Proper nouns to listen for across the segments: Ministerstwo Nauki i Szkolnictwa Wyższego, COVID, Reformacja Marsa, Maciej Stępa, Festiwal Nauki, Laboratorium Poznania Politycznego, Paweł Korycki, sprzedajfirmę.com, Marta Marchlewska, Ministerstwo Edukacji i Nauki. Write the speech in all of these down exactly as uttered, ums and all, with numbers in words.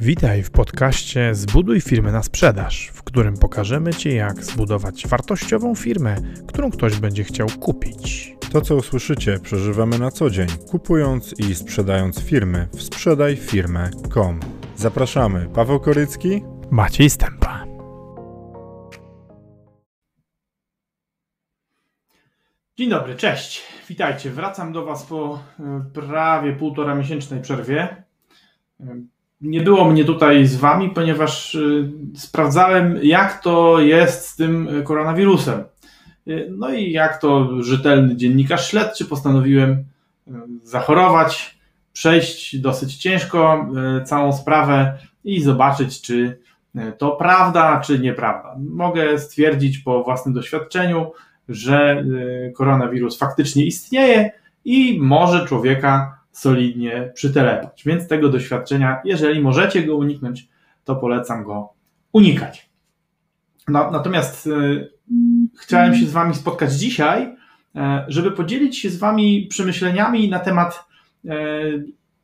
Witaj w podcaście Zbuduj firmę na sprzedaż, w którym pokażemy Ci, jak zbudować wartościową firmę, którą ktoś będzie chciał kupić. To, co usłyszycie, przeżywamy na co dzień, kupując i sprzedając firmy w sprzedaj firmę kropka com. Zapraszamy Paweł Korycki, Maciej Stępa. Dzień dobry, cześć. Witajcie. Wracam do Was po prawie półtora miesięcznej przerwie. Nie było mnie tutaj z Wami, ponieważ sprawdzałem, jak to jest z tym koronawirusem. No i jak to rzetelny dziennikarz śledczy postanowiłem zachorować, przejść dosyć ciężko całą sprawę i zobaczyć, czy to prawda, czy nieprawda. Mogę stwierdzić po własnym doświadczeniu, że koronawirus faktycznie istnieje i może człowieka solidnie przytelepać. Więc tego doświadczenia, jeżeli możecie go uniknąć, to polecam go unikać. No, natomiast y, chciałem się z Wami spotkać dzisiaj, y, żeby podzielić się z Wami przemyśleniami na temat y,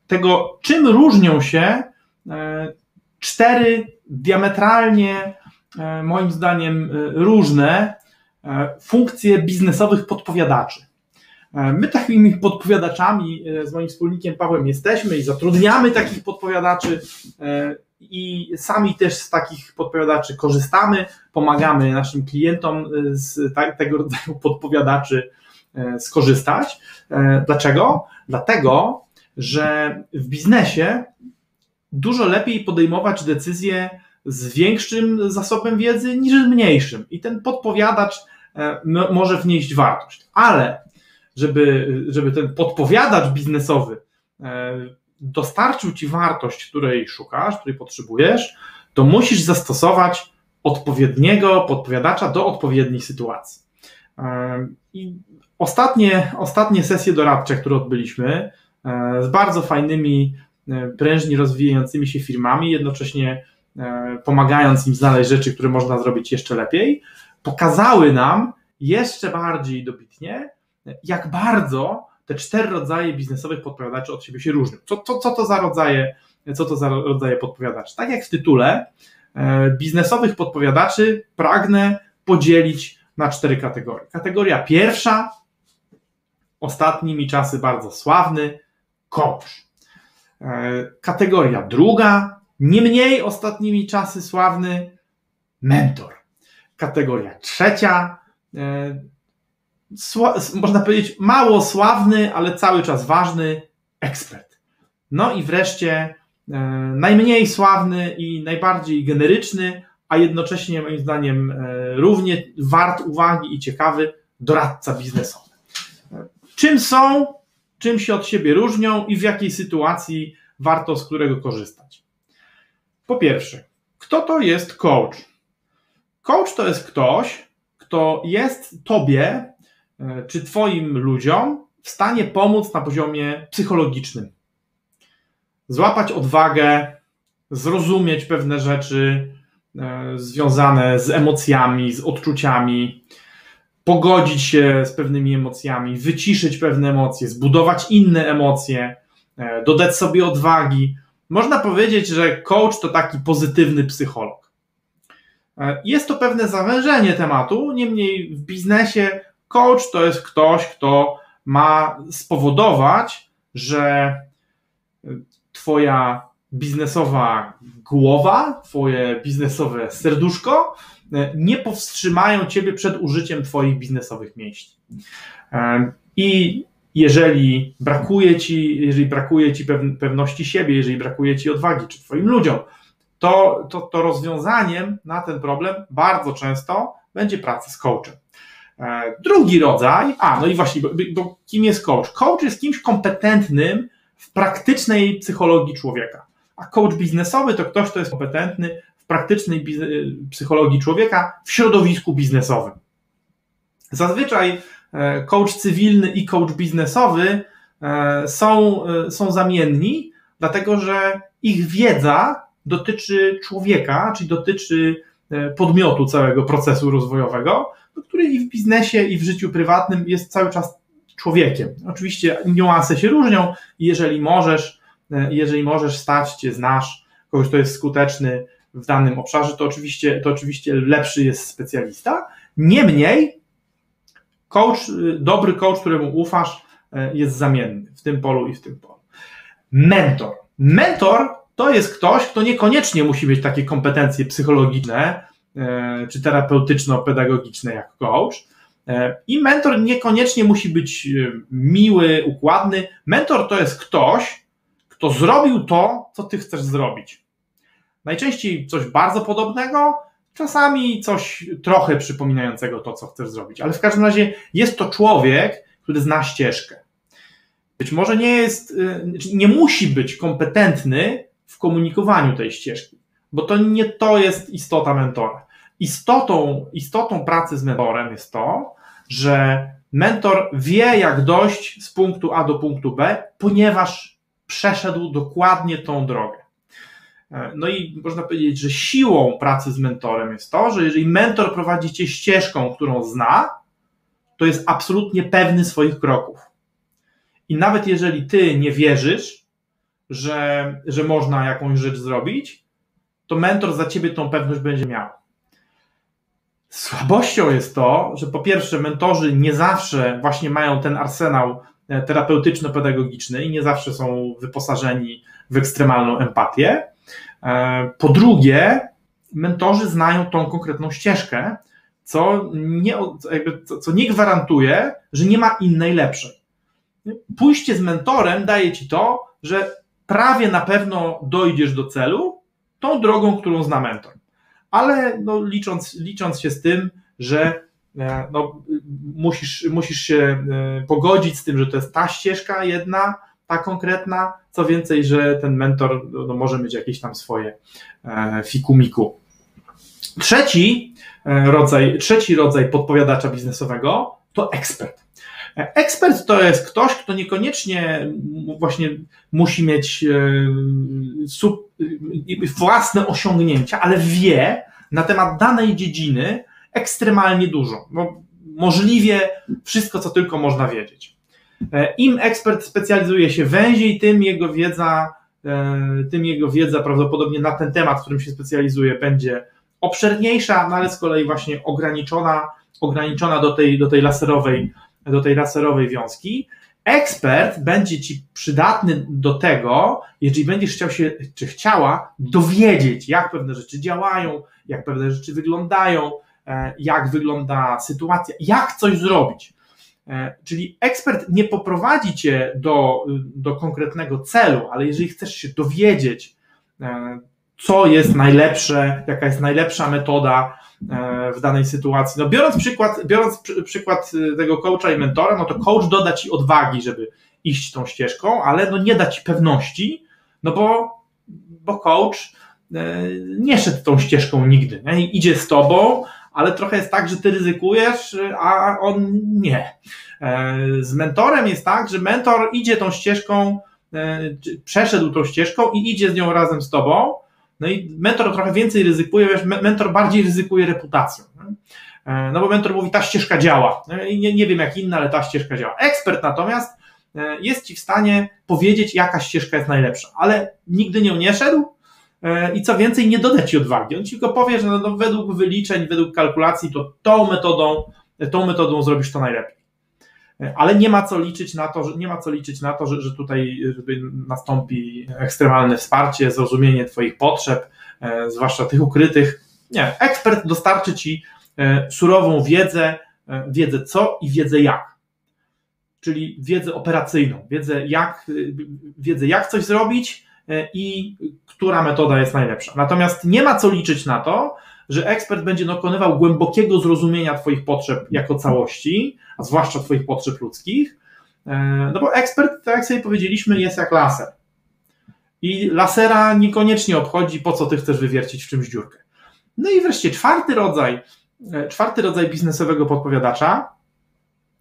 tego, czym różnią się y, cztery diametralnie, y, moim zdaniem, y, różne y, funkcje biznesowych podpowiadaczy. My takimi podpowiadaczami z moim wspólnikiem Pawłem jesteśmy i zatrudniamy takich podpowiadaczy i sami też z takich podpowiadaczy korzystamy, pomagamy naszym klientom z tego rodzaju podpowiadaczy skorzystać. Dlaczego? Dlatego, że w biznesie dużo lepiej podejmować decyzje z większym zasobem wiedzy niż z mniejszym i ten podpowiadacz może wnieść wartość, ale Żeby, żeby ten podpowiadacz biznesowy dostarczył Ci wartość, której szukasz, której potrzebujesz, to musisz zastosować odpowiedniego podpowiadacza do odpowiednich sytuacji. I ostatnie, ostatnie sesje doradcze, które odbyliśmy z bardzo fajnymi, prężnie rozwijającymi się firmami, jednocześnie pomagając im znaleźć rzeczy, które można zrobić jeszcze lepiej, pokazały nam jeszcze bardziej dobitnie, jak bardzo te cztery rodzaje biznesowych podpowiadaczy od siebie się różnią. Co, co, co, to, za rodzaje, co to za rodzaje podpowiadaczy? Tak jak w tytule, e, biznesowych podpowiadaczy pragnę podzielić na cztery kategorie. Kategoria pierwsza, ostatnimi czasy bardzo sławny, coach. E, kategoria druga, nie mniej ostatnimi czasy sławny, mentor. Kategoria trzecia, e, można powiedzieć mało sławny, ale cały czas ważny ekspert. No i wreszcie e, najmniej sławny i najbardziej generyczny, a jednocześnie moim zdaniem e, równie wart uwagi i ciekawy doradca biznesowy. Czym są, czym się od siebie różnią i w jakiej sytuacji warto z którego korzystać? Po pierwsze, kto to jest coach? Coach to jest ktoś, kto jest Tobie czy Twoim ludziom w stanie pomóc na poziomie psychologicznym. Złapać odwagę, zrozumieć pewne rzeczy związane z emocjami, z odczuciami, pogodzić się z pewnymi emocjami, wyciszyć pewne emocje, zbudować inne emocje, dodać sobie odwagi. Można powiedzieć, że coach to taki pozytywny psycholog. Jest to pewne zawężenie tematu, niemniej w biznesie coach to jest ktoś, kto ma spowodować, że Twoja biznesowa głowa, Twoje biznesowe serduszko nie powstrzymają Ciebie przed użyciem Twoich biznesowych mięśni. I jeżeli brakuje Ci, jeżeli brakuje Ci pewności siebie, jeżeli brakuje Ci odwagi, czy Twoim ludziom, to, to, to rozwiązaniem na ten problem bardzo często będzie praca z coachem. Drugi rodzaj, a no i właśnie, bo, bo kim jest coach? Coach jest kimś kompetentnym w praktycznej psychologii człowieka, a coach biznesowy to ktoś, kto jest kompetentny w praktycznej psychologii człowieka w środowisku biznesowym. Zazwyczaj coach cywilny i coach biznesowy są, są zamienni, dlatego że ich wiedza dotyczy człowieka, czyli dotyczy podmiotu całego procesu rozwojowego, który i w biznesie, i w życiu prywatnym jest cały czas człowiekiem. Oczywiście niuanse się różnią i jeżeli możesz, jeżeli możesz stać się, znasz kogoś, kto jest skuteczny w danym obszarze, to oczywiście, to oczywiście lepszy jest specjalista. Niemniej coach, dobry coach, któremu ufasz, jest zamienny w tym polu i w tym polu. Mentor. Mentor to jest ktoś, kto niekoniecznie musi mieć takie kompetencje psychologiczne czy terapeutyczno-pedagogiczne jak coach. I mentor niekoniecznie musi być miły, układny. Mentor to jest ktoś, kto zrobił to, co ty chcesz zrobić. Najczęściej coś bardzo podobnego, czasami coś trochę przypominającego to, co chcesz zrobić. Ale w każdym razie jest to człowiek, który zna ścieżkę. Być może nie jest, nie musi być kompetentny w komunikowaniu tej ścieżki, bo to nie to jest istota mentora. Istotą, istotą pracy z mentorem jest to, że mentor wie, jak dojść z punktu A do punktu B, ponieważ przeszedł dokładnie tą drogę. No i można powiedzieć, że siłą pracy z mentorem jest to, że jeżeli mentor prowadzi cię ścieżką, którą zna, to jest absolutnie pewny swoich kroków. I nawet jeżeli ty nie wierzysz, że, że można jakąś rzecz zrobić, to mentor za ciebie tą pewność będzie miał. Słabością jest to, że po pierwsze mentorzy nie zawsze właśnie mają ten arsenał terapeutyczno-pedagogiczny i nie zawsze są wyposażeni w ekstremalną empatię. Po drugie, mentorzy znają tą konkretną ścieżkę, co nie, co nie gwarantuje, że nie ma innej lepszej. Pójście z mentorem daje ci to, że prawie na pewno dojdziesz do celu tą drogą, którą zna mentor. Ale no, licząc, licząc się z tym, że no, musisz, musisz się pogodzić z tym, że to jest ta ścieżka jedna, ta konkretna, co więcej, że ten mentor no, może mieć jakieś tam swoje e, fikumiku. Trzeci rodzaj, trzeci rodzaj podpowiadacza biznesowego to ekspert. Ekspert to jest ktoś, kto niekoniecznie właśnie musi mieć sub, własne osiągnięcia, ale wie na temat danej dziedziny ekstremalnie dużo. No, możliwie wszystko, co tylko można wiedzieć. Im ekspert specjalizuje się węziej, tym jego wiedza, tym jego wiedza prawdopodobnie na ten temat, w którym się specjalizuje, będzie obszerniejsza, no ale z kolei właśnie ograniczona, ograniczona do tej, do tej laserowej do tej laserowej wiązki. Ekspert będzie ci przydatny do tego, jeżeli będziesz chciał się, czy chciała, dowiedzieć, jak pewne rzeczy działają, jak pewne rzeczy wyglądają, jak wygląda sytuacja, jak coś zrobić. Czyli ekspert nie poprowadzi cię do, do konkretnego celu, ale jeżeli chcesz się dowiedzieć, co jest najlepsze, jaka jest najlepsza metoda w danej sytuacji. No biorąc przykład, biorąc przy, przykład tego coacha i mentora, no to coach doda ci odwagi, żeby iść tą ścieżką, ale no nie da ci pewności, no bo, bo coach nie szedł tą ścieżką nigdy. Nie? Idzie z tobą, ale trochę jest tak, że ty ryzykujesz, a on nie. Z mentorem jest tak, że mentor idzie tą ścieżką, przeszedł tą ścieżką i idzie z nią razem z tobą. No i mentor trochę więcej ryzykuje, wiesz, mentor bardziej ryzykuje reputacją. No bo mentor mówi, ta ścieżka działa. Nie, nie wiem jak inna, ale ta ścieżka działa. Ekspert natomiast jest ci w stanie powiedzieć, jaka ścieżka jest najlepsza, ale nigdy nią nie szedł i co więcej, nie doda ci odwagi. On ci tylko powie, że no według wyliczeń, według kalkulacji, to tą metodą, tą metodą zrobisz to najlepiej. Ale nie ma co liczyć na to, że, nie ma co liczyć na to, że, że tutaj nastąpi ekstremalne wsparcie, zrozumienie twoich potrzeb, zwłaszcza tych ukrytych. Nie, ekspert dostarczy ci surową wiedzę, wiedzę co i wiedzę jak, czyli wiedzę operacyjną, wiedzę jak, wiedzę jak coś zrobić i która metoda jest najlepsza. Natomiast nie ma co liczyć na to, że ekspert będzie dokonywał głębokiego zrozumienia twoich potrzeb jako całości, a zwłaszcza twoich potrzeb ludzkich, no bo ekspert, tak jak sobie powiedzieliśmy, jest jak laser. I lasera niekoniecznie obchodzi, po co ty chcesz wywiercić w czymś dziurkę. No i wreszcie czwarty rodzaj, czwarty rodzaj biznesowego podpowiadacza,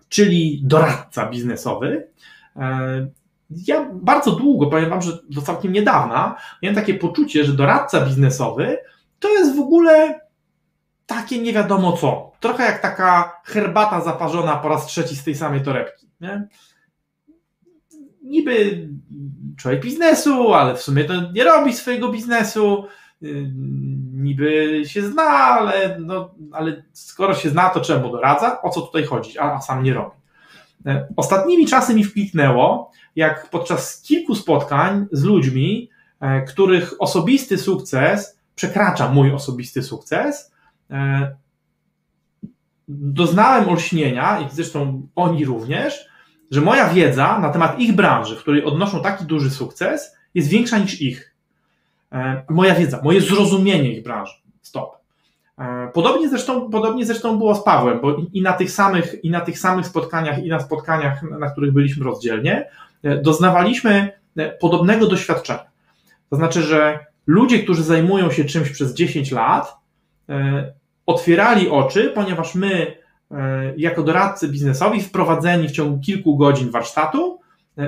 czyli doradca biznesowy. Ja bardzo długo, powiem wam, że do całkiem niedawna miałem takie poczucie, że doradca biznesowy to jest w ogóle takie nie wiadomo co. Trochę jak taka herbata zaparzona po raz trzeci z tej samej torebki. Nie? niby człowiek biznesu, ale w sumie to nie robi swojego biznesu, niby się zna, ale, no, ale skoro się zna, to czemu doradza? O co tutaj chodzi? A, a sam nie robi. Ostatnimi czasy mi wkliknęło, jak podczas kilku spotkań z ludźmi, których osobisty sukces przekracza mój osobisty sukces, doznałem olśnienia, i zresztą oni również, że moja wiedza na temat ich branży, w której odnoszą taki duży sukces, jest większa niż ich. Moja wiedza, moje zrozumienie ich branży. Stop. Podobnie zresztą, podobnie zresztą było z Pawłem, bo i na tych samych, i na tych samych spotkaniach, i na spotkaniach, na których byliśmy rozdzielnie, doznawaliśmy podobnego doświadczenia. To znaczy, że ludzie, którzy zajmują się czymś przez dziesięć lat, otwierali oczy, ponieważ my jako doradcy biznesowi wprowadzeni w ciągu kilku godzin warsztatu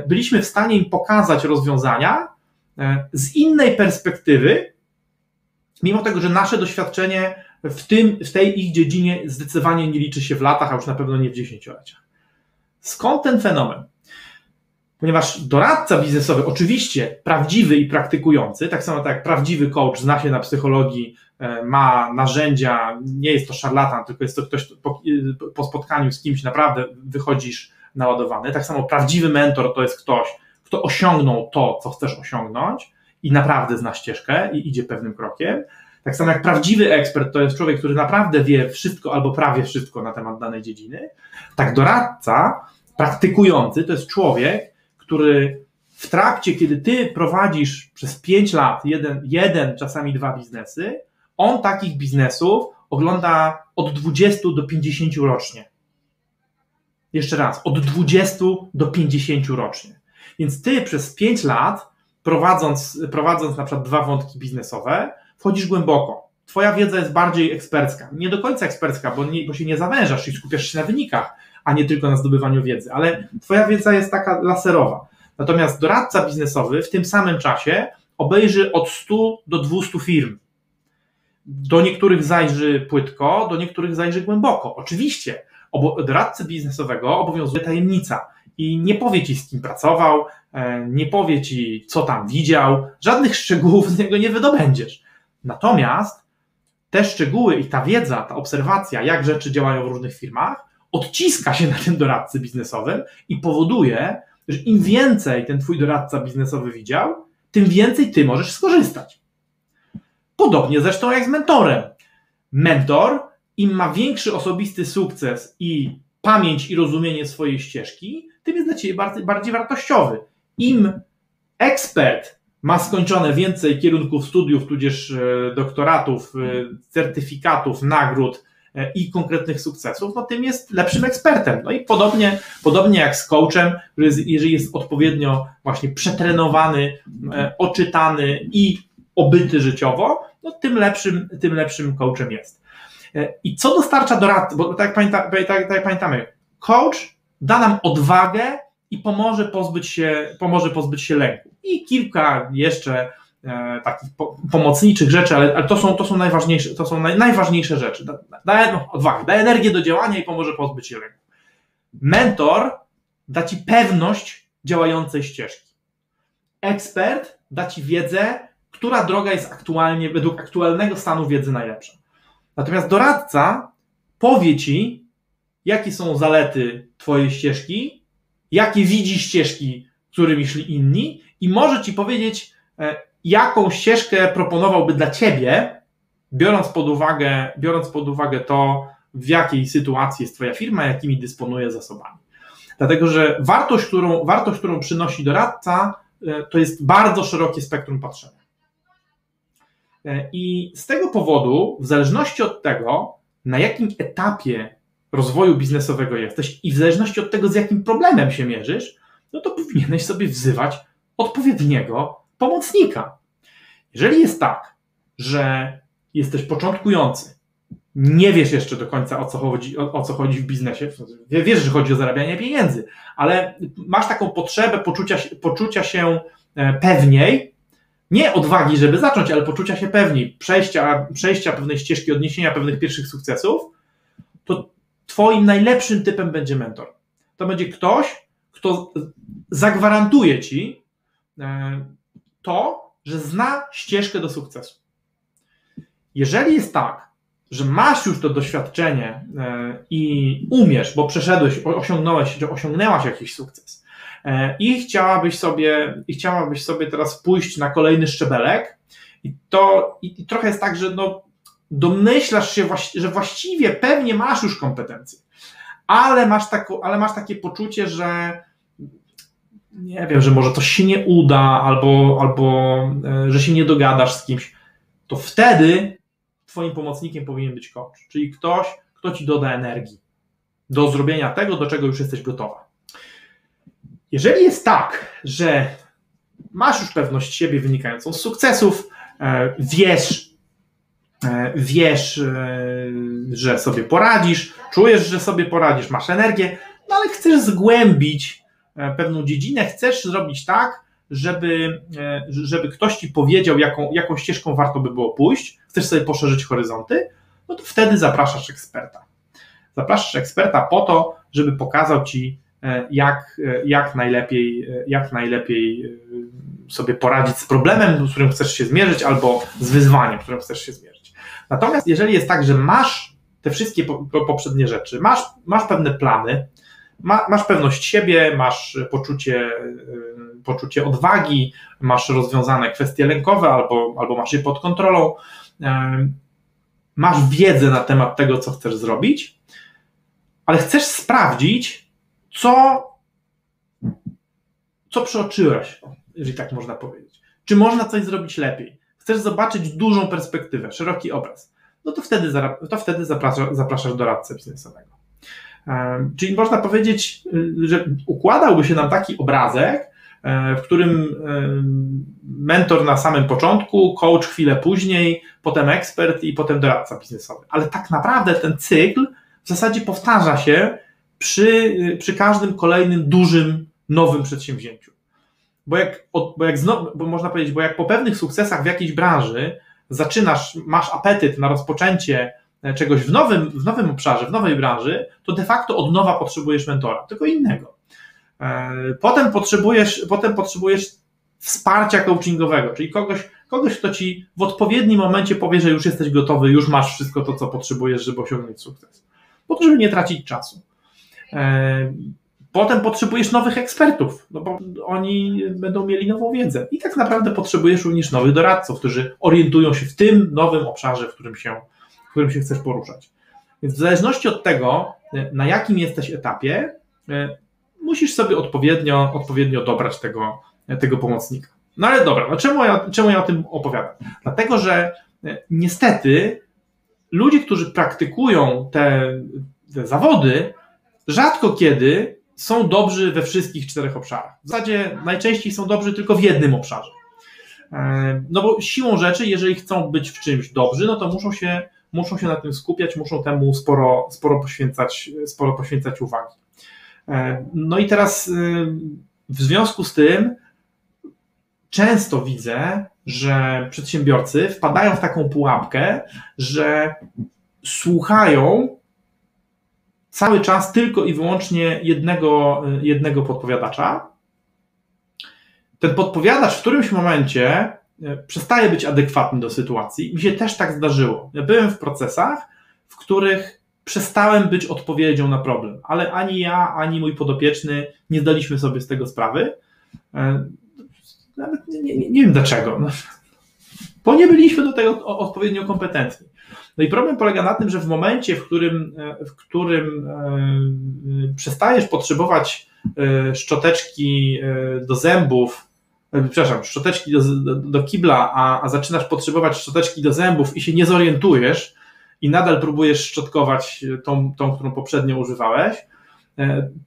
byliśmy w stanie im pokazać rozwiązania z innej perspektywy, mimo tego, że nasze doświadczenie w, tym, w tej ich dziedzinie zdecydowanie nie liczy się w latach, a już na pewno nie w dziesięcioleciach. Skąd ten fenomen? Ponieważ doradca biznesowy, oczywiście prawdziwy i praktykujący, tak samo tak jak prawdziwy coach zna się na psychologii, ma narzędzia, nie jest to szarlatan, tylko jest to ktoś, po, po spotkaniu z kimś naprawdę wychodzisz naładowany. Tak samo prawdziwy mentor to jest ktoś, kto osiągnął to, co chcesz osiągnąć i naprawdę zna ścieżkę i idzie pewnym krokiem. Tak samo jak prawdziwy ekspert to jest człowiek, który naprawdę wie wszystko albo prawie wszystko na temat danej dziedziny. Tak doradca praktykujący to jest człowiek, który w trakcie, kiedy ty prowadzisz przez pięć lat jeden, jeden, czasami dwa biznesy, on takich biznesów ogląda od dwudziestu do pięćdziesięciu rocznie. Jeszcze raz, od dwudziestu do pięćdziesięciu rocznie. Więc ty przez pięć lat, prowadząc, prowadząc na przykład dwa wątki biznesowe, wchodzisz głęboko. Twoja wiedza jest bardziej ekspercka. Nie do końca ekspercka, bo, nie, bo się nie zawężasz i skupiasz się na wynikach, a nie tylko na zdobywaniu wiedzy, ale twoja wiedza jest taka laserowa. Natomiast doradca biznesowy w tym samym czasie obejrzy od stu do dwustu firm. Do niektórych zajrzy płytko, do niektórych zajrzy głęboko. Oczywiście doradcy biznesowego obowiązuje tajemnica i nie powie ci, z kim pracował, nie powie ci, co tam widział, żadnych szczegółów z niego nie wydobędziesz. Natomiast te szczegóły i ta wiedza, ta obserwacja, jak rzeczy działają w różnych firmach, odciska się na tym doradcy biznesowym i powoduje, że im więcej ten twój doradca biznesowy widział, tym więcej ty możesz skorzystać. Podobnie zresztą jak z mentorem. Mentor, im ma większy osobisty sukces i pamięć i rozumienie swojej ścieżki, tym jest dla ciebie bardziej, bardziej wartościowy. Im ekspert ma skończone więcej kierunków studiów, tudzież doktoratów, certyfikatów, nagród i konkretnych sukcesów, no tym jest lepszym ekspertem. No i podobnie, podobnie jak z coachem, jeżeli jest odpowiednio właśnie przetrenowany, oczytany i obyty życiowo, no tym lepszym, tym lepszym coachem jest. I co dostarcza doradcy? Bo tak jak tak pamiętamy, coach da nam odwagę i pomoże pozbyć się, pomoże pozbyć się lęku. I kilka jeszcze takich pomocniczych rzeczy, ale, ale to są, to są najważniejsze, to są naj, najważniejsze rzeczy. Da, da, no, odwagę, da energię do działania i pomoże pozbyć się lęku. Mentor da ci pewność działającej ścieżki. Ekspert da ci wiedzę, która droga jest aktualnie, według aktualnego stanu wiedzy najlepsza. Natomiast doradca powie ci, jakie są zalety twojej ścieżki, jakie widzi ścieżki, którymi szli inni i może ci powiedzieć, jaką ścieżkę proponowałby dla ciebie, biorąc pod uwagę, biorąc pod uwagę to, w jakiej sytuacji jest twoja firma, jakimi dysponuje zasobami. Dlatego, że wartość, którą, wartość, którą przynosi doradca, to jest bardzo szerokie spektrum patrzenia. I z tego powodu, w zależności od tego, na jakim etapie rozwoju biznesowego jesteś i w zależności od tego, z jakim problemem się mierzysz, no to powinieneś sobie wzywać odpowiedniego pomocnika. Jeżeli jest tak, że jesteś początkujący, nie wiesz jeszcze do końca o co chodzi, o, o co chodzi w biznesie, wiesz, że chodzi o zarabianie pieniędzy, ale masz taką potrzebę poczucia, poczucia się pewniej, nie odwagi, żeby zacząć, ale poczucia się pewniej, przejścia, przejścia pewnej ścieżki, odniesienia pewnych pierwszych sukcesów, to twoim najlepszym typem będzie mentor. To będzie ktoś, kto zagwarantuje ci to, że zna ścieżkę do sukcesu. Jeżeli jest tak, że masz już to doświadczenie i umiesz, bo przeszedłeś, osiągnąłeś, czy osiągnęłaś jakiś sukces i chciałabyś sobie, i chciałabyś sobie teraz pójść na kolejny szczebelek, i to i, i trochę jest tak, że no, domyślasz się, że właściwie pewnie masz już kompetencje, ale masz, taką, ale masz takie poczucie, że nie wiem, że może coś się nie uda, albo, albo że się nie dogadasz z kimś, to wtedy twoim pomocnikiem powinien być coach, czyli ktoś, kto ci doda energii do zrobienia tego, do czego już jesteś gotowa. Jeżeli jest tak, że masz już pewność siebie wynikającą z sukcesów, wiesz, wiesz, że sobie poradzisz, czujesz, że sobie poradzisz, masz energię, no ale chcesz zgłębić pewną dziedzinę, chcesz zrobić tak, żeby, żeby ktoś ci powiedział, jaką, jaką ścieżką warto by było pójść, chcesz sobie poszerzyć horyzonty, no to wtedy zapraszasz eksperta. Zapraszasz eksperta po to, żeby pokazał ci, jak, jak, najlepiej, jak najlepiej sobie poradzić z problemem, z którym chcesz się zmierzyć, albo z wyzwaniem, z którym chcesz się zmierzyć. Natomiast jeżeli jest tak, że masz te wszystkie poprzednie rzeczy, masz, masz pewne plany, masz pewność siebie, masz poczucie, poczucie odwagi, masz rozwiązane kwestie lękowe albo, albo masz je pod kontrolą, masz wiedzę na temat tego, co chcesz zrobić, ale chcesz sprawdzić, co, co przeoczyłeś, jeżeli tak można powiedzieć. Czy można coś zrobić lepiej? Chcesz zobaczyć dużą perspektywę, szeroki obraz. No to wtedy, to wtedy zapraszasz, zapraszasz doradcę biznesowego. Czyli można powiedzieć, że układałby się nam taki obrazek, w którym mentor na samym początku, coach chwilę później, potem ekspert i potem doradca biznesowy. Ale tak naprawdę ten cykl w zasadzie powtarza się przy, przy każdym kolejnym dużym, nowym przedsięwzięciu. Bo jak, bo jak znowu, bo można powiedzieć, bo jak po pewnych sukcesach w jakiejś branży zaczynasz, masz apetyt na rozpoczęcie czegoś w nowym, w nowym obszarze, w nowej branży, to de facto od nowa potrzebujesz mentora, tylko innego. Potem potrzebujesz, potem potrzebujesz wsparcia coachingowego, czyli kogoś, kogoś, kto ci w odpowiednim momencie powie, że już jesteś gotowy, już masz wszystko to, co potrzebujesz, żeby osiągnąć sukces. Po to, żeby nie tracić czasu. Potem potrzebujesz nowych ekspertów, no bo oni będą mieli nową wiedzę. I tak naprawdę potrzebujesz również nowych doradców, którzy orientują się w tym nowym obszarze, w którym się w którym się chcesz poruszać. Więc w zależności od tego, na jakim jesteś etapie, musisz sobie odpowiednio, odpowiednio dobrać tego, tego pomocnika. No ale dobra, no czemu ja, czemu ja o tym opowiadam? Dlatego, że niestety ludzie, którzy praktykują te, te zawody, rzadko kiedy są dobrzy we wszystkich czterech obszarach. W zasadzie najczęściej są dobrzy tylko w jednym obszarze. No bo siłą rzeczy, jeżeli chcą być w czymś dobrzy, no to muszą się Muszą się na tym skupiać, muszą temu sporo, sporo, poświęcać, sporo poświęcać uwagi. No i teraz w związku z tym często widzę, że przedsiębiorcy wpadają w taką pułapkę, że słuchają cały czas tylko i wyłącznie jednego, jednego podpowiadacza. Ten podpowiadacz w którymś momencie przestaje być adekwatny do sytuacji. Mi się też tak zdarzyło. Ja byłem w procesach, w których przestałem być odpowiedzią na problem, ale ani ja, ani mój podopieczny nie zdaliśmy sobie z tego sprawy. Nawet nie, nie, nie wiem dlaczego. Bo nie byliśmy do tego odpowiednio kompetentni. No i problem polega na tym, że w momencie, w którym, w którym przestajesz potrzebować szczoteczki do zębów, przepraszam, szczoteczki do, do, do kibla, a, a zaczynasz potrzebować szczoteczki do zębów i się nie zorientujesz i nadal próbujesz szczotkować tą, tą którą poprzednio używałeś,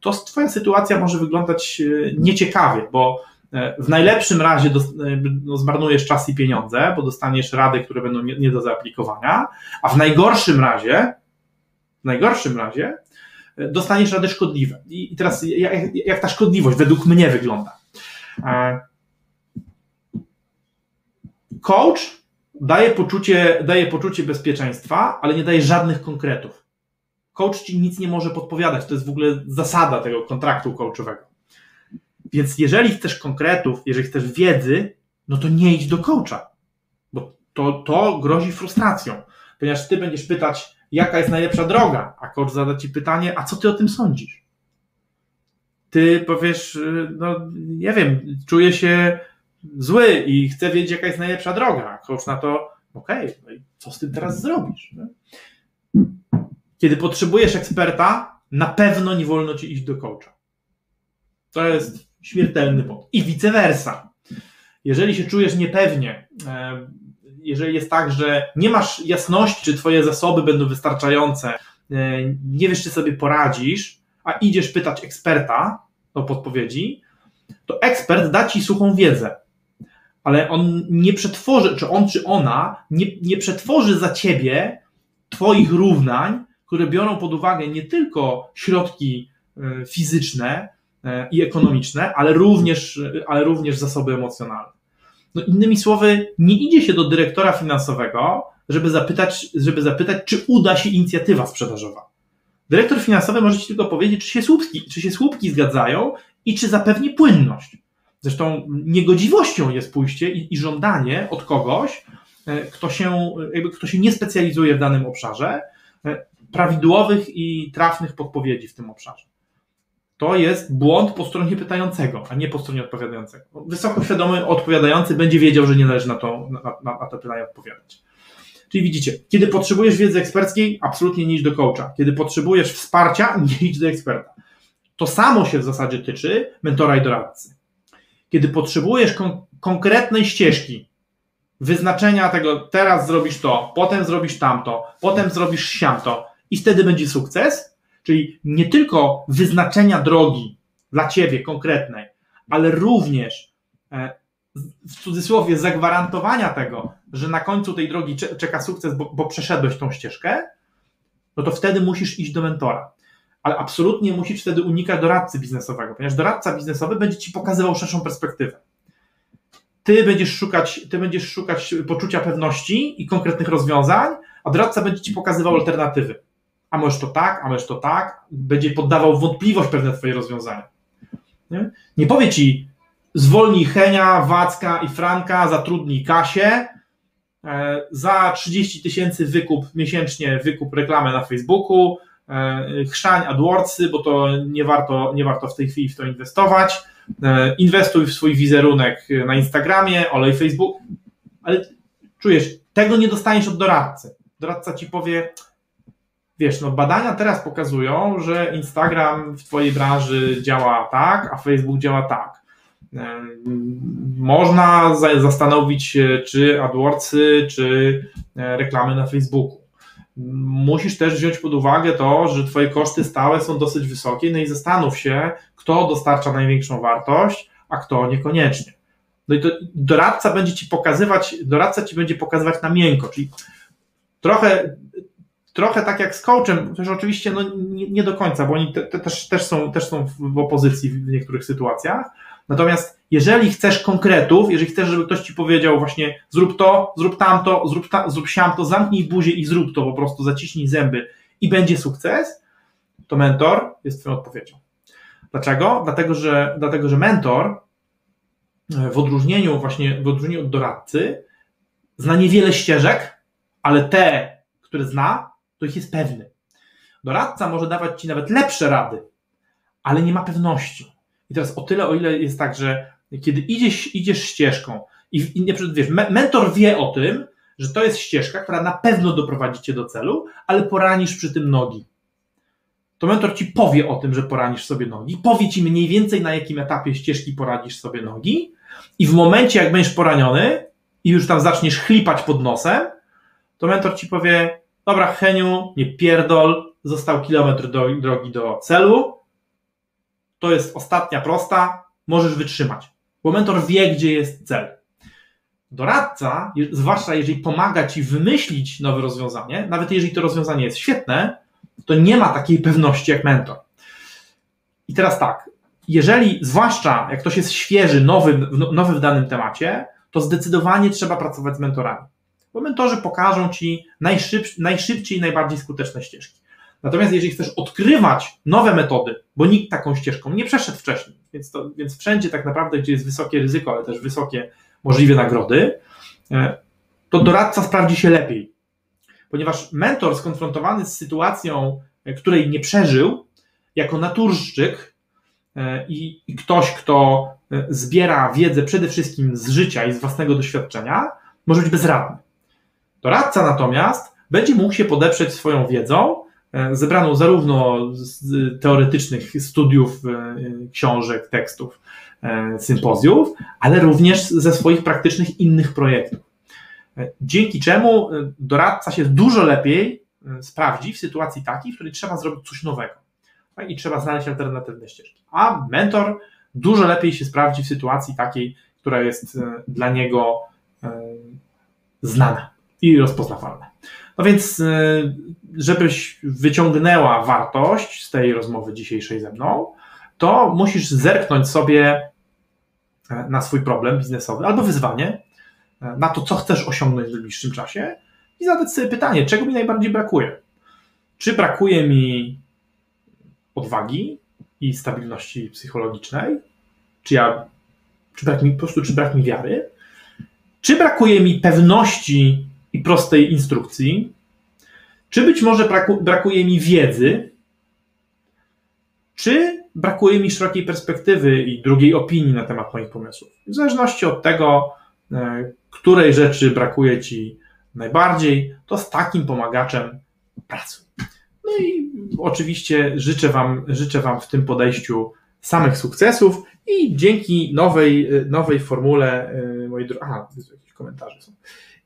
to twoja sytuacja może wyglądać nieciekawie, bo w najlepszym razie do, no, zmarnujesz czas i pieniądze, bo dostaniesz rady, które będą nie, nie do zaaplikowania, a w najgorszym razie, w najgorszym razie dostaniesz rady szkodliwe. I, i teraz jak, jak ta szkodliwość według mnie wygląda? Coach daje poczucie, daje poczucie bezpieczeństwa, ale nie daje żadnych konkretów. Coach ci nic nie może podpowiadać. To jest w ogóle zasada tego kontraktu coachowego. Więc jeżeli chcesz konkretów, jeżeli chcesz wiedzy, no to nie idź do coacha, bo to, to grozi frustracją, ponieważ ty będziesz pytać, jaka jest najlepsza droga, a coach zada ci pytanie, a co ty o tym sądzisz? Ty powiesz, no nie wiem, czuję się zły i chcę wiedzieć, jaka jest najlepsza droga, a coach na to, okej, okay, no i co z tym teraz zrobisz? Nie? Kiedy potrzebujesz eksperta, na pewno nie wolno ci iść do coacha. To jest śmiertelny błąd. I vice versa. Jeżeli się czujesz niepewnie, jeżeli jest tak, że nie masz jasności, czy twoje zasoby będą wystarczające, nie wiesz, czy sobie poradzisz, a idziesz pytać eksperta o podpowiedzi, to ekspert da ci suchą wiedzę, ale on nie przetworzy, czy on, czy ona nie, nie przetworzy za ciebie twoich równań, które biorą pod uwagę nie tylko środki fizyczne i ekonomiczne, ale również, ale również zasoby emocjonalne. No innymi słowy, nie idzie się do dyrektora finansowego, żeby zapytać, żeby zapytać, czy uda się inicjatywa sprzedażowa. Dyrektor finansowy może ci tylko powiedzieć, czy się słupki, czy się słupki zgadzają i czy zapewni płynność. Zresztą niegodziwością jest pójście i, i żądanie od kogoś, kto się, jakby, kto się nie specjalizuje w danym obszarze, prawidłowych i trafnych podpowiedzi w tym obszarze. To jest błąd po stronie pytającego, a nie po stronie odpowiadającego. Wysoko świadomy odpowiadający będzie wiedział, że nie należy na to, na, na, na to pytanie odpowiadać. Czyli widzicie, kiedy potrzebujesz wiedzy eksperckiej, absolutnie nie idź do coacha. Kiedy potrzebujesz wsparcia, nie idź do eksperta. To samo się w zasadzie tyczy mentora i doradcy. Kiedy potrzebujesz kon- konkretnej ścieżki, wyznaczenia tego, teraz zrobisz to, potem zrobisz tamto, potem zrobisz siamto i wtedy będzie sukces, czyli nie tylko wyznaczenia drogi dla ciebie konkretnej, ale również w cudzysłowie zagwarantowania tego, że na końcu tej drogi czeka sukces, bo, bo przeszedłeś tą ścieżkę, no to wtedy musisz iść do mentora. Ale absolutnie musisz wtedy unikać doradcy biznesowego, ponieważ doradca biznesowy będzie ci pokazywał szerszą perspektywę. Ty będziesz szukać, ty będziesz szukać poczucia pewności i konkretnych rozwiązań, a doradca będzie ci pokazywał alternatywy. A możesz to tak, a możesz to tak. Będzie poddawał wątpliwość pewne twoje rozwiązania. Nie, nie powie ci, zwolnij Henia, Wacka i Franka, zatrudnij Kasię, e, za trzydzieści tysięcy wykup miesięcznie, wykup reklamę na Facebooku, e, chrzan AdWordsy, bo to nie warto, nie warto w tej chwili w to inwestować. Inwestuj w swój wizerunek na Instagramie, olej Facebook, ale czujesz, tego nie dostaniesz od doradcy. Doradca ci powie, wiesz, no badania teraz pokazują, że Instagram w twojej branży działa tak, a Facebook działa tak. Można zastanowić się, czy AdWordsy, czy reklamy na Facebooku. Musisz też wziąć pod uwagę to, że twoje koszty stałe są dosyć wysokie, no i zastanów się, kto dostarcza największą wartość, a kto niekoniecznie. No i to doradca będzie ci pokazywać, doradca ci będzie pokazywać na miękko, czyli trochę, trochę tak jak z coachem, też oczywiście no nie, nie do końca, bo oni te, te, też, też, są, też są w opozycji w niektórych sytuacjach. Natomiast jeżeli chcesz konkretów, jeżeli chcesz, żeby ktoś ci powiedział właśnie zrób to, zrób tamto, zrób, ta, zrób siamto, zamknij buzię i zrób to, po prostu zaciśnij zęby i będzie sukces, to mentor jest twoją odpowiedzią. Dlaczego? Dlatego, że, dlatego, że mentor w odróżnieniu właśnie, w odróżnieniu od doradcy zna niewiele ścieżek, ale te, które zna, to ich jest pewny. Doradca może dawać ci nawet lepsze rady, ale nie ma pewności. I teraz o tyle, o ile jest tak, że kiedy idziesz, idziesz ścieżką i, i nie, wiesz, mentor wie o tym, że to jest ścieżka, która na pewno doprowadzi cię do celu, ale poranisz przy tym nogi. To mentor ci powie o tym, że poranisz sobie nogi, powie ci mniej więcej na jakim etapie ścieżki poranisz sobie nogi i w momencie, jak będziesz poraniony i już tam zaczniesz chlipać pod nosem, to mentor ci powie, dobra Heniu, nie pierdol, został kilometr do, drogi do celu, to jest ostatnia prosta, możesz wytrzymać, bo mentor wie, gdzie jest cel. Doradca, zwłaszcza jeżeli pomaga ci wymyślić nowe rozwiązanie, nawet jeżeli to rozwiązanie jest świetne, to nie ma takiej pewności jak mentor. I teraz tak, jeżeli, zwłaszcza jak ktoś jest świeży, nowy, nowy w danym temacie, to zdecydowanie trzeba pracować z mentorami, bo mentorzy pokażą ci najszybciej i najbardziej skuteczne ścieżki. Natomiast jeżeli chcesz odkrywać nowe metody, bo nikt taką ścieżką nie przeszedł wcześniej, więc, to, więc wszędzie tak naprawdę, gdzie jest wysokie ryzyko, ale też wysokie możliwe nagrody, to doradca sprawdzi się lepiej. Ponieważ mentor skonfrontowany z sytuacją, której nie przeżył, jako naturszczyk i, i ktoś, kto zbiera wiedzę przede wszystkim z życia i z własnego doświadczenia, może być bezradny. Doradca natomiast będzie mógł się podeprzeć swoją wiedzą, zebraną zarówno z teoretycznych studiów, książek, tekstów, sympozjów, ale również ze swoich praktycznych innych projektów. Dzięki czemu doradca się dużo lepiej sprawdzi w sytuacji takiej, w której trzeba zrobić coś nowego i trzeba znaleźć alternatywne ścieżki. A mentor dużo lepiej się sprawdzi w sytuacji takiej, która jest dla niego znana i rozpoznawalna. No więc, żebyś wyciągnęła wartość z tej rozmowy dzisiejszej ze mną, to musisz zerknąć sobie na swój problem biznesowy albo wyzwanie, na to, co chcesz osiągnąć w najbliższym czasie i zadać sobie pytanie, czego mi najbardziej brakuje. Czy brakuje mi odwagi i stabilności psychologicznej? Czy ja, czy brak mi po prostu, czy brak mi wiary? Czy brakuje mi pewności i prostej instrukcji? Czy być może braku, brakuje mi wiedzy? Czy brakuje mi szerokiej perspektywy i drugiej opinii na temat moich pomysłów? W zależności od tego, której rzeczy brakuje ci najbardziej, to z takim pomagaczem pracuj. No i oczywiście życzę wam, życzę wam w tym podejściu samych sukcesów i dzięki nowej, nowej formule, moi drodzy, aha, jakieś komentarze są.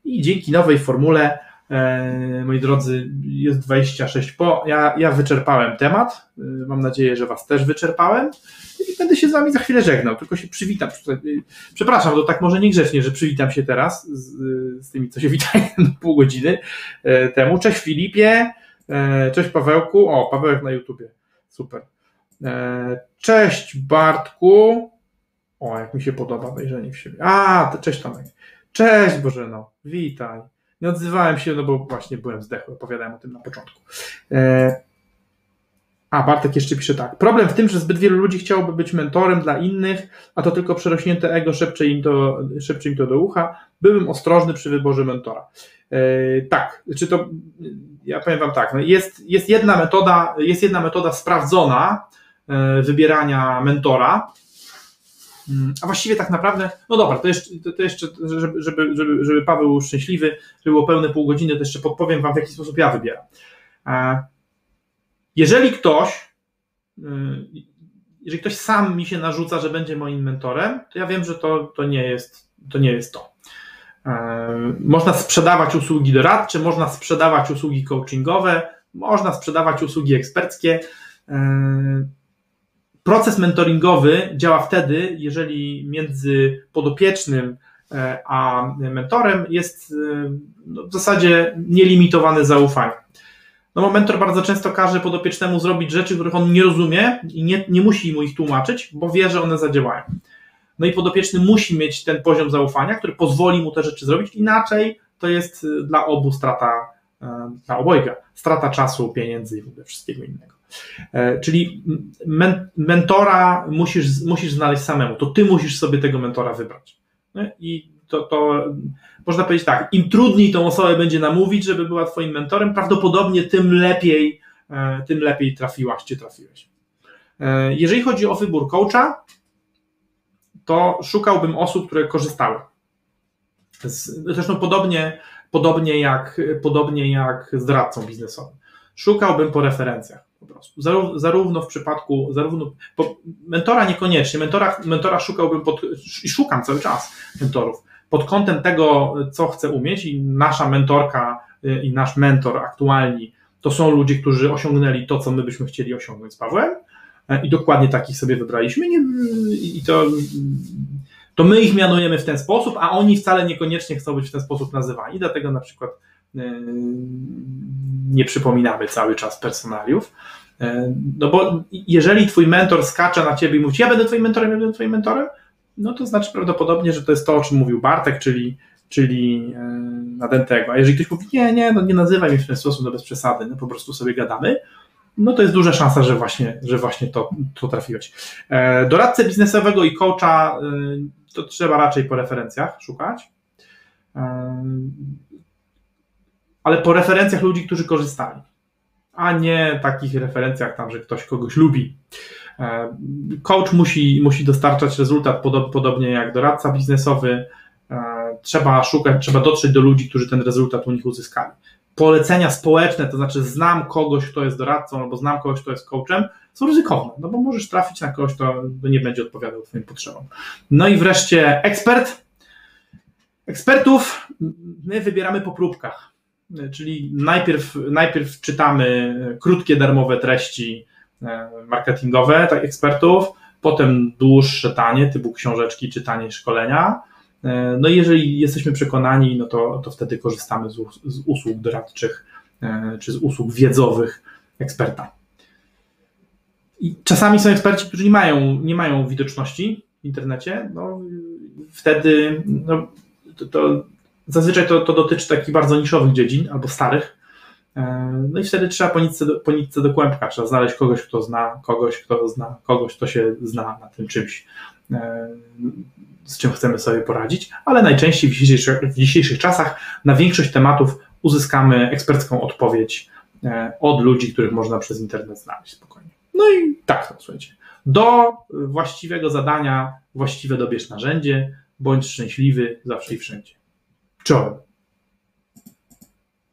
I dzięki nowej formule, moi drodzy, jest dwadzieścia sześć po. Ja, ja wyczerpałem temat. Mam nadzieję, że was też wyczerpałem. I będę się z wami za chwilę żegnał, tylko się przywitam. Przepraszam, to tak może niegrzecznie, że przywitam się teraz z, z tymi, co się witają pół godziny temu. Cześć Filipie, cześć Pawełku. O, Pawełek na YouTubie, super. Cześć Bartku. O, jak mi się podoba wejrzenie w siebie. A, to cześć Tomek. Cześć Bożeno, witaj. Nie odzywałem się, no bo właśnie byłem zdechły, opowiadałem o tym na początku. A, Bartek jeszcze pisze tak. Problem w tym, że zbyt wielu ludzi chciałoby być mentorem dla innych, a to tylko przerośnięte ego szepcze im to, szepcze im to do ucha. Byłbym ostrożny przy wyborze mentora. Tak, czy to, ja powiem wam tak, no jest, jest, jedna metoda, jest jedna metoda sprawdzona wybierania mentora. A właściwie tak naprawdę, no dobra, to jeszcze, to jeszcze żeby, żeby, żeby Paweł był szczęśliwy, żeby było pełne pół godziny, to jeszcze podpowiem wam, w jaki sposób ja wybieram. Jeżeli ktoś, jeżeli ktoś sam mi się narzuca, że będzie moim mentorem, to ja wiem, że to, to, nie, jest, to nie jest to. Można sprzedawać usługi doradcze, można sprzedawać usługi coachingowe, można sprzedawać usługi eksperckie. Proces mentoringowy działa wtedy, jeżeli między podopiecznym a mentorem jest w zasadzie nielimitowane zaufanie. No bo mentor bardzo często każe podopiecznemu zrobić rzeczy, których on nie rozumie i nie, nie musi mu ich tłumaczyć, bo wie, że one zadziałają. No i podopieczny musi mieć ten poziom zaufania, który pozwoli mu te rzeczy zrobić, inaczej to jest dla obu strata, dla obojga, strata czasu, pieniędzy i w ogóle wszystkiego innego. Czyli men, mentora musisz, musisz znaleźć samemu, to ty musisz sobie tego mentora wybrać. I to, to można powiedzieć tak, im trudniej tą osobę będzie namówić, żeby była twoim mentorem, prawdopodobnie tym lepiej, tym lepiej trafiłaś, czy trafiłeś. Jeżeli chodzi o wybór coacha, to szukałbym osób, które korzystały. Zresztą podobnie, podobnie, jak, podobnie jak z doradcą biznesowym. Szukałbym po referencjach. Po prostu. Zaró- zarówno w przypadku, zarówno po, mentora niekoniecznie, mentora, mentora szukałbym pod, i szukam cały czas mentorów pod kątem tego, co chcę umieć, i nasza mentorka i nasz mentor aktualni to są ludzie, którzy osiągnęli to, co my byśmy chcieli osiągnąć z Pawłem, i dokładnie takich sobie wybraliśmy, i to, to my ich mianujemy w ten sposób, a oni wcale niekoniecznie chcą być w ten sposób nazywani, dlatego na przykład nie przypominamy cały czas personaliów, no bo jeżeli twój mentor skacze na ciebie i mówi, ja będę twoim mentorem, ja będę twoim mentorem, no to znaczy prawdopodobnie, że to jest to, o czym mówił Bartek, czyli, czyli nadętego. A jeżeli ktoś mówi, nie, nie, no nie nazywaj mnie w ten sposób, no bez przesady, no po prostu sobie gadamy, no to jest duża szansa, że właśnie, że właśnie to, to trafiłeś. Doradcę biznesowego i coacha to trzeba raczej po referencjach szukać, ale po referencjach ludzi, którzy korzystali, a nie takich referencjach tam, że ktoś kogoś lubi. Coach musi, musi dostarczać rezultat, podobnie jak doradca biznesowy. Trzeba szukać, trzeba dotrzeć do ludzi, którzy ten rezultat u nich uzyskali. Polecenia społeczne, to znaczy znam kogoś, kto jest doradcą, albo znam kogoś, kto jest coachem, są ryzykowne, no bo możesz trafić na kogoś, kto nie będzie odpowiadał twoim potrzebom. No i wreszcie ekspert. Ekspertów my wybieramy po próbkach, czyli najpierw, najpierw czytamy krótkie, darmowe treści marketingowe tak ekspertów, potem dłuższe, tanie, typu książeczki, czytanie i szkolenia. No i jeżeli jesteśmy przekonani, no to, to wtedy korzystamy z, z usług doradczych czy z usług wiedzowych eksperta. I czasami są eksperci, którzy nie mają, nie mają widoczności w internecie, no wtedy no, to, to, zazwyczaj to, to dotyczy takich bardzo niszowych dziedzin albo starych, no i wtedy trzeba po nitce do, po nitce do kłębka, trzeba znaleźć kogoś, kto zna kogoś, kto zna kogoś, kto się zna na tym czymś, z czym chcemy sobie poradzić, ale najczęściej w dzisiejszych, w dzisiejszych czasach na większość tematów uzyskamy ekspercką odpowiedź od ludzi, których można przez internet znaleźć spokojnie. No i tak to, słuchajcie. Do właściwego zadania właściwe dobierz narzędzie, bądź szczęśliwy zawsze i wszędzie. Czołem.